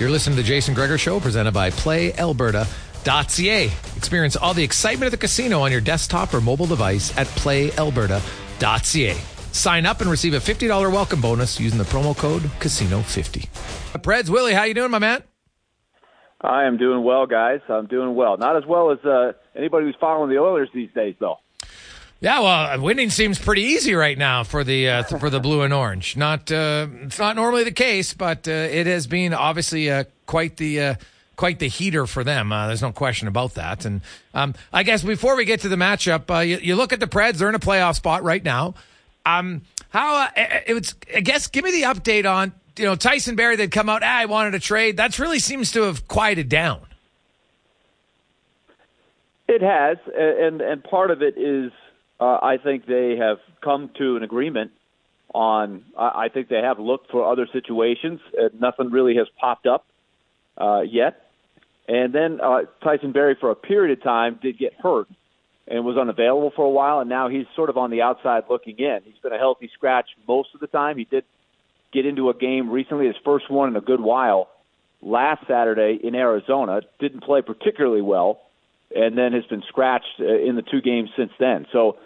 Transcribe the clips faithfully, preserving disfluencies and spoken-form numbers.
You're listening to the Jason Gregor Show, presented by Play Alberta dot C A. Experience all the excitement of the casino on your desktop or mobile device at Play Alberta dot C A. Sign up and receive a fifty dollars welcome bonus using the promo code Casino fifty. Preds, Willie, how you doing, my man? I am doing well, guys. I'm doing well. Not as well as uh, anybody who's following the Oilers these days, though. Yeah, well, winning seems pretty easy right now for the uh, for the blue and orange. Not uh, it's not normally the case, but uh, it has been obviously uh, quite the uh, quite the heater for them. Uh, there's no question about that. And um, I guess before we get to the matchup, uh, you, you look at the Preds; they're in a playoff spot right now. Um, how uh, it was? I guess give me the update on. You know, Tyson Berry, they'd come out, ah, I wanted a trade. That really seems to have quieted down. It has, and and part of it is uh, I think they have come to an agreement on, I think they have looked for other situations. Uh, nothing really has popped up uh, yet. And then uh, Tyson Berry, for a period of time, did get hurt and was unavailable for a while, and now he's sort of on the outside looking in. He's been a healthy scratch most of the time. He did get into a game recently, his first one in a good while, last Saturday in Arizona. Didn't play particularly well, and then has been scratched in the two games since then. So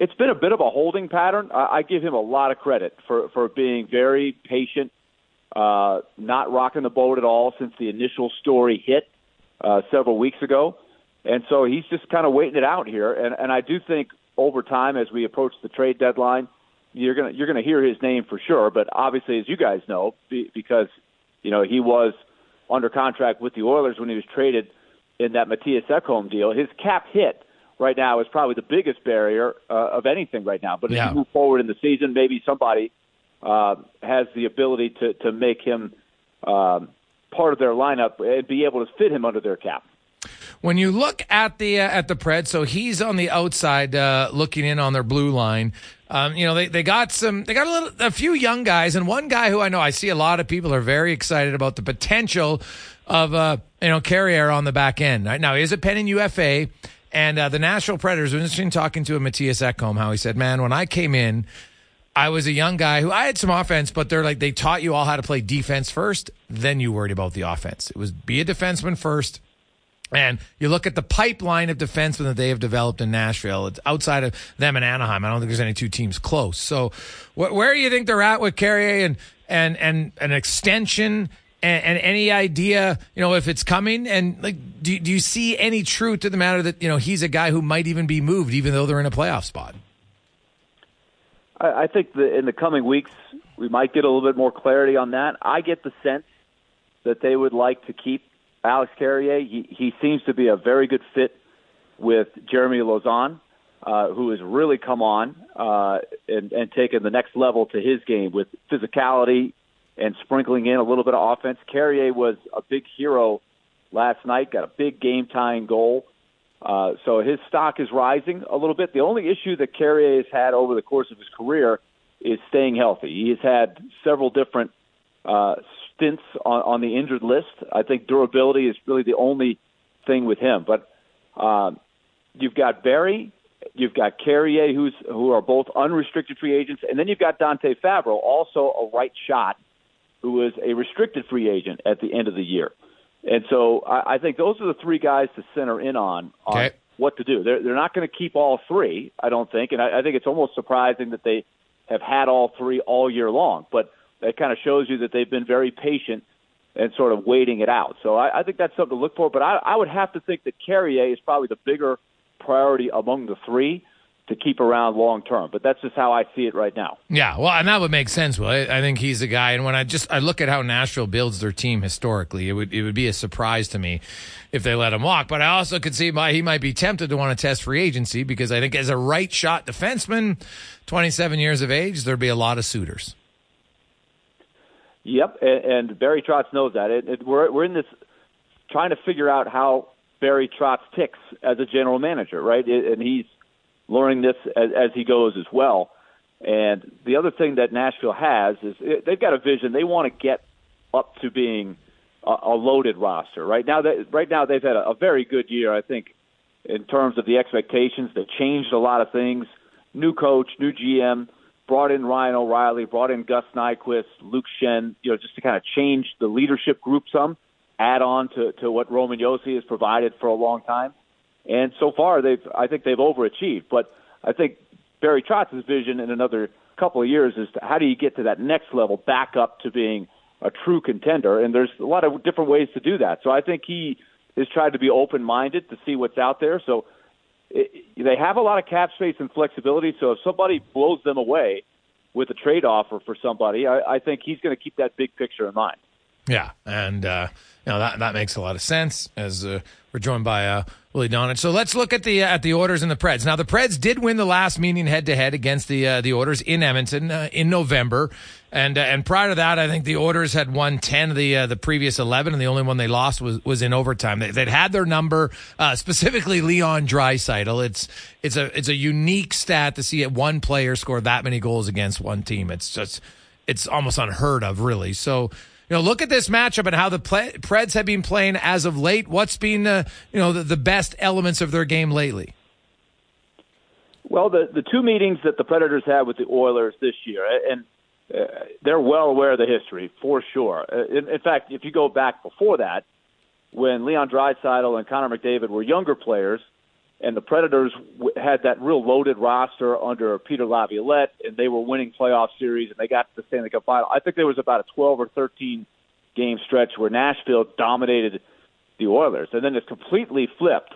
it's been a bit of a holding pattern. I give him a lot of credit for, for being very patient, uh, not rocking the boat at all since the initial story hit uh, several weeks ago. And so he's just kind of waiting it out here. And, and I do think over time, as we approach the trade deadline, You're gonna you're gonna hear his name for sure, but obviously, as you guys know, be, because you know he was under contract with the Oilers when he was traded in that Matthias Ekholm deal. His cap hit right now is probably the biggest barrier uh, of anything right now. But yeah. As you move forward in the season, maybe somebody uh, has the ability to to make him um, part of their lineup and be able to fit him under their cap. When you look at the uh, at the Preds, so he's on the outside uh, looking in on their blue line. Um, you know, they, they got some, they got a little, a few young guys, and one guy who I know I see a lot of people are very excited about the potential of, uh, you know, Carrier on the back end. Right now, he is a pending U F A, and uh, the Nashville Predators, it was interesting talking to a Matthias Ekholm, how he said, man, when I came in, I was a young guy who I had some offense, but they're like, they taught you all how to play defense first, then you worried about the offense. It was be a defenseman first. And you look at the pipeline of defensemen that they have developed in Nashville. It's outside of them and Anaheim. I don't think there's any two teams close. So wh- where do you think they're at with Carrier and, and, and an extension and, and any idea, you know, if it's coming? And like, do, do you see any truth to the matter that, you know, he's a guy who might even be moved, even though they're in a playoff spot? I, I think that in the coming weeks, we might get a little bit more clarity on that. I get the sense that they would like to keep Alex Carrier. He, he seems to be a very good fit with Jeremy Lausanne, uh, who has really come on uh, and, and taken the next level to his game with physicality and sprinkling in a little bit of offense. Carrier was a big hero last night, got a big game-tying goal. Uh, so his stock is rising a little bit. The only issue that Carrier has had over the course of his career is staying healthy. He has had several different uh stints on, on the injured list. I think durability is really the only thing with him. But um, you've got Berry, you've got Carrier, who's who are both unrestricted free agents, and then you've got Dante Favreau, also a right shot, who is a restricted free agent at the end of the year. And so I, I think those are the three guys to center in on, on okay. what to do. They're, they're not going to keep all three, I don't think, and I, I think it's almost surprising that they have had all three all year long. But that kind of shows you that they've been very patient and sort of waiting it out. So I, I think that's something to look for. But I, I would have to think that Carrier is probably the bigger priority among the three to keep around long term. But that's just how I see it right now. Yeah, well, and that would make sense. Well, I, I think he's the guy. And when I just I look at how Nashville builds their team historically, it would it would be a surprise to me if they let him walk. But I also could see my, he might be tempted to want to test free agency because I think as a right shot defenseman, twenty-seven years of age, there'd be a lot of suitors. Yep, and Barry Trotz knows that. It, it, we're we're in this trying to figure out how Barry Trotz ticks as a general manager, right? It, and he's learning this as, as he goes as well. And the other thing that Nashville has is it, they've got a vision. They want to get up to being a, a loaded roster. Right now, that, right now they've had a, a very good year, I think, in terms of the expectations. They've changed a lot of things. New coach, new G M. brought in Ryan O'Reilly, brought in Gus Nyquist, Luke Schenn, you know, just to kind of change the leadership group some, add on to, to what Roman Josi has provided for a long time. And so far, they've I think they've overachieved. But I think Barry Trotz's vision in another couple of years is to, how do you get to that next level, back up to being a true contender? And there's a lot of different ways to do that. So I think he has tried to be open-minded to see what's out there. So it, they have a lot of cap space and flexibility. So if somebody blows them away with a trade offer for somebody, I, I think he's going to keep that big picture in mind. Yeah, and uh, you know, that that makes a lot of sense. As uh, we're joined by uh, Willie Daunic, so let's look at the uh, at the Oilers and the Preds. Now, the Preds did win the last meeting head to head against the uh, the Oilers in Edmonton uh, in November, and uh, and prior to that, I think the Oilers had won ten of the uh, the previous eleven, and the only one they lost was was in overtime. They, they'd had their number, uh, specifically Leon Dreisaitl. It's it's a it's a unique stat to see one player score that many goals against one team. It's just it's almost unheard of, really. So, you know, look at this matchup and how the play- Preds have been playing as of late. What's been, uh, you know, the, the best elements of their game lately? Well, the, the two meetings that the Predators had with the Oilers this year, and uh, they're well aware of the history, for sure. In, in fact, if you go back before that, when Leon Draisaitl and Connor McDavid were younger players, and the Predators w- had that real loaded roster under Peter Laviolette, and they were winning playoff series, and they got to the Stanley Cup final. I think there was about a twelve or thirteen game stretch where Nashville dominated the Oilers, and then it completely flipped,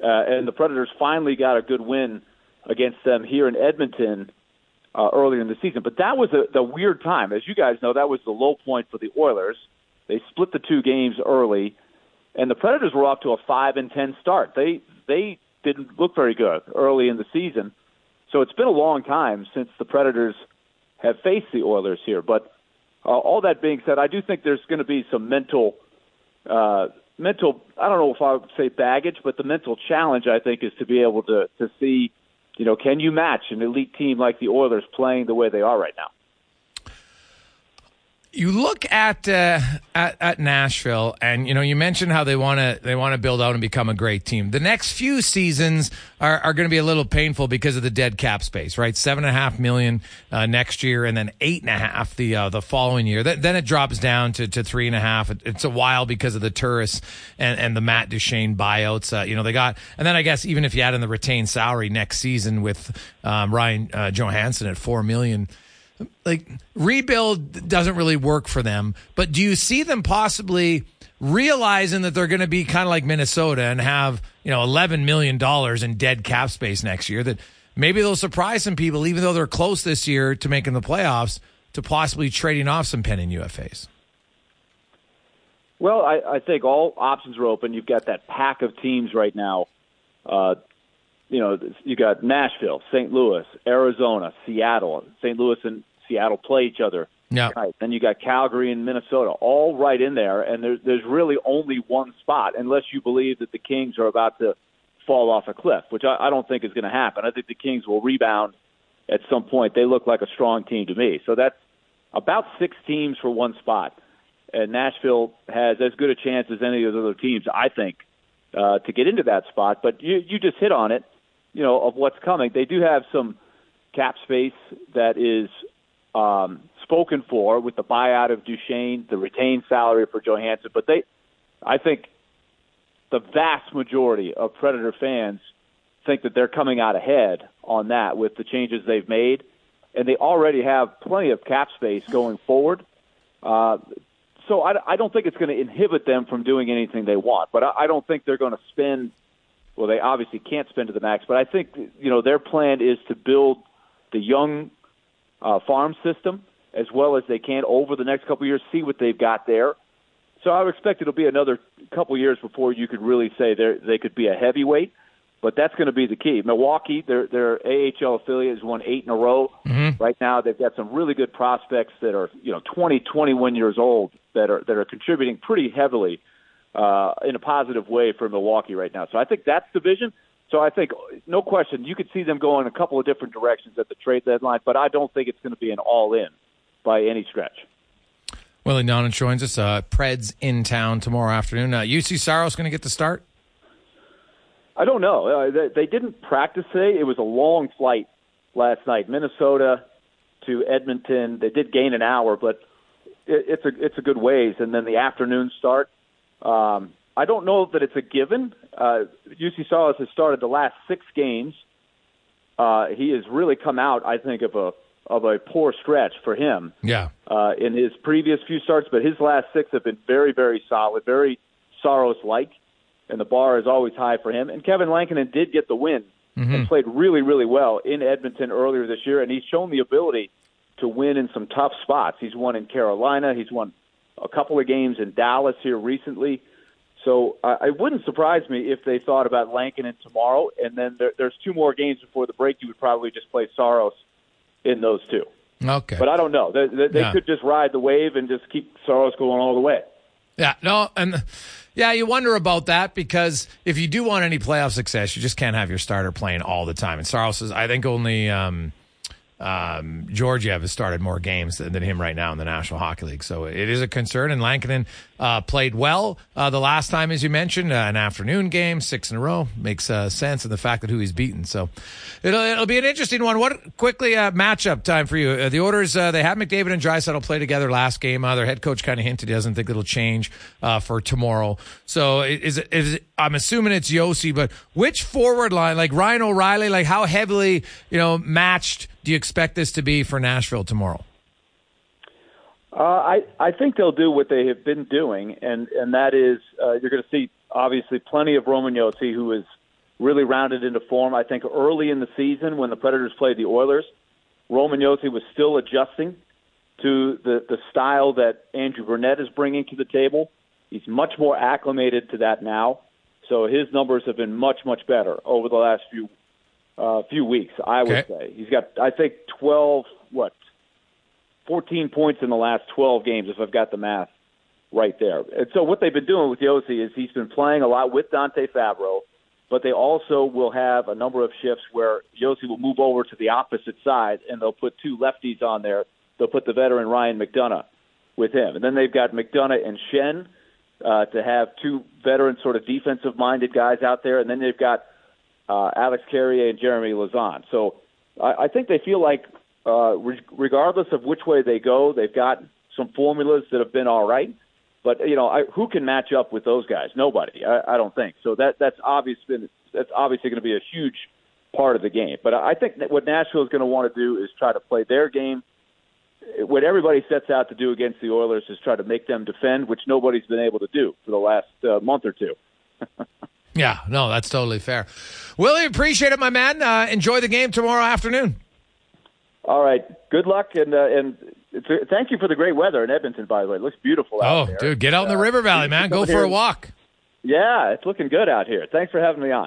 uh, and the Predators finally got a good win against them here in Edmonton uh, earlier in the season. But that was a, the weird time. As you guys know, that was the low point for the Oilers. They split the two games early, and the Predators were off to a five and ten start. They they didn't look very good early in the season. So it's been a long time since the Predators have faced the Oilers here. But uh, all that being said, I do think there's going to be some mental, uh, mental. I don't know if I would say baggage, but the mental challenge, I think, is to be able to, to see, you know, can you match an elite team like the Oilers playing the way they are right now? You look at, uh, at at Nashville, and you know you mentioned how they want to they want to build out and become a great team. The next few seasons are, are going to be a little painful because of the dead cap space, right? Seven and a half million uh, next year, and then eight and a half the uh, the following year. Th- then it drops down to, to three and a half. It's a while because of the tourists and, and the Matt Duchene buyouts. Uh, you know they got, and then I guess even if you add in the retained salary next season with um, Ryan uh, Johansson at four million. Like, rebuild doesn't really work for them, but do you see them possibly realizing that they're going to be kind of like Minnesota and have, you know, eleven million dollars in dead cap space next year, that maybe they'll surprise some people, even though they're close this year to making the playoffs, to possibly trading off some pending U F As? Well, I, I think all options are open. You've got that pack of teams right now. Uh, you know, you got Nashville, Saint Louis, Arizona, Seattle. Saint Louis and Seattle play each other. Yeah. Right. Then you got Calgary and Minnesota, all right in there, and there's there's really only one spot, unless you believe that the Kings are about to fall off a cliff, which I, I don't think is going to happen. I think the Kings will rebound at some point. They look like a strong team to me. So that's about six teams for one spot, and Nashville has as good a chance as any of those other teams, I think, uh, to get into that spot. But you you just hit on it, you know, of what's coming. They do have some cap space that is um, spoken for with the buyout of Duchene, the retained salary for Johansson. But they, I think the vast majority of Predator fans think that they're coming out ahead on that with the changes they've made. And they already have plenty of cap space going forward. Uh, so I, I don't think it's going to inhibit them from doing anything they want. But I, I don't think they're going to spend – well, they obviously can't spend to the max, but I think, you know, their plan is to build the young uh, farm system as well as they can over the next couple of years, see what they've got there. So I would expect it'll be another couple of years before you could really say they they could be a heavyweight, but that's going to be the key. Milwaukee, their their A H L affiliate, has won eight in a row. Mm-hmm. Right now they've got some really good prospects that are, you know, twenty, twenty-one years old that are that are contributing pretty heavily Uh, in a positive way for Milwaukee right now. So I think that's the vision. So I think, no question, you could see them go in a couple of different directions at the trade deadline, but I don't think it's going to be an all-in by any stretch. Willie Daunic joins us. Uh, Preds in town tomorrow afternoon. Uh, Juuse Saros going to get the start? I don't know. Uh, they, they didn't practice today. It was a long flight last night. Minnesota, to Edmonton. They did gain an hour, but it, it's a it's a good ways. And then the afternoon start. Um, I don't know that it's a given. Uh, Juuse Saros has started the last six games. Uh, he has really come out, I think, of a of a poor stretch for him. Yeah. Uh, in his previous few starts, but his last six have been very, very solid, very Saros-like, and the bar is always high for him. And Kevin Lankinen did get the win mm-hmm. and played really, really well in Edmonton earlier this year, and he's shown the ability to win in some tough spots. He's won in Carolina. He's won a couple of games in Dallas here recently. So uh, it wouldn't surprise me if they thought about Lankinen tomorrow, and then there, there's two more games before the break. You would probably just play Saros in those two. Okay. But I don't know. They, they, they yeah. could just ride the wave and just keep Saros going all the way. Yeah, no, and yeah, you wonder about that because if you do want any playoff success, you just can't have your starter playing all the time. And Saros is, I think, only um, um, Georgiev has started more games than, than him right now in the National Hockey League. So it is a concern. And Lankinen uh, played well uh, the last time, as you mentioned, uh, an afternoon game, six in a row. Makes uh, sense in the fact that who he's beaten. So it'll it'll be an interesting one. What quickly uh, matchup time for you? Uh, the Oilers uh, they had McDavid and Dreisaitl play together last game. Uh, their head coach kind of hinted he doesn't think it'll change uh, for tomorrow. So is is I'm assuming it's Josi, but which forward line, like Ryan O'Reilly, like how heavily you know matched do you expect this to be for Nashville tomorrow? Uh, I, I think they'll do what they have been doing, and, and that is uh, you're going to see, obviously, plenty of Roman Josi, who is really rounded into form. I think early in the season when the Predators played the Oilers, Roman Josi was still adjusting to the, the style that Andrew Brunette is bringing to the table. He's much more acclimated to that now, so his numbers have been much, much better over the last few uh, few weeks, I would okay. say. He's got, I think, twelve, what, fourteen points in the last twelve games, if I've got the math right there. And so what they've been doing with Josi is he's been playing a lot with Dante Favreau, but they also will have a number of shifts where Josi will move over to the opposite side, and they'll put two lefties on there. They'll put the veteran Ryan McDonagh with him. And then they've got McDonagh and Schenn uh, to have two veteran sort of defensive-minded guys out there. And then they've got uh, Alex Carrier and Jeremy Lausanne. So I, I think they feel like Uh, re- regardless of which way they go, they've got some formulas that have been all right. But you know, I, who can match up with those guys? Nobody, I, I don't think. So that that's obviously that's obviously going to be a huge part of the game. But I think that what Nashville is going to want to do is try to play their game. What everybody sets out to do against the Oilers is try to make them defend, which nobody's been able to do for the last uh, month or two. Yeah, no, that's totally fair. Willie, appreciate it, my man. Uh, enjoy the game tomorrow afternoon. All right. Good luck, and uh, and thank you for the great weather in Edmonton, by the way. It looks beautiful out oh, there. Oh, dude, get out in the uh, River Valley, man. Go for a walk. Yeah, it's looking good out here. Thanks for having me on.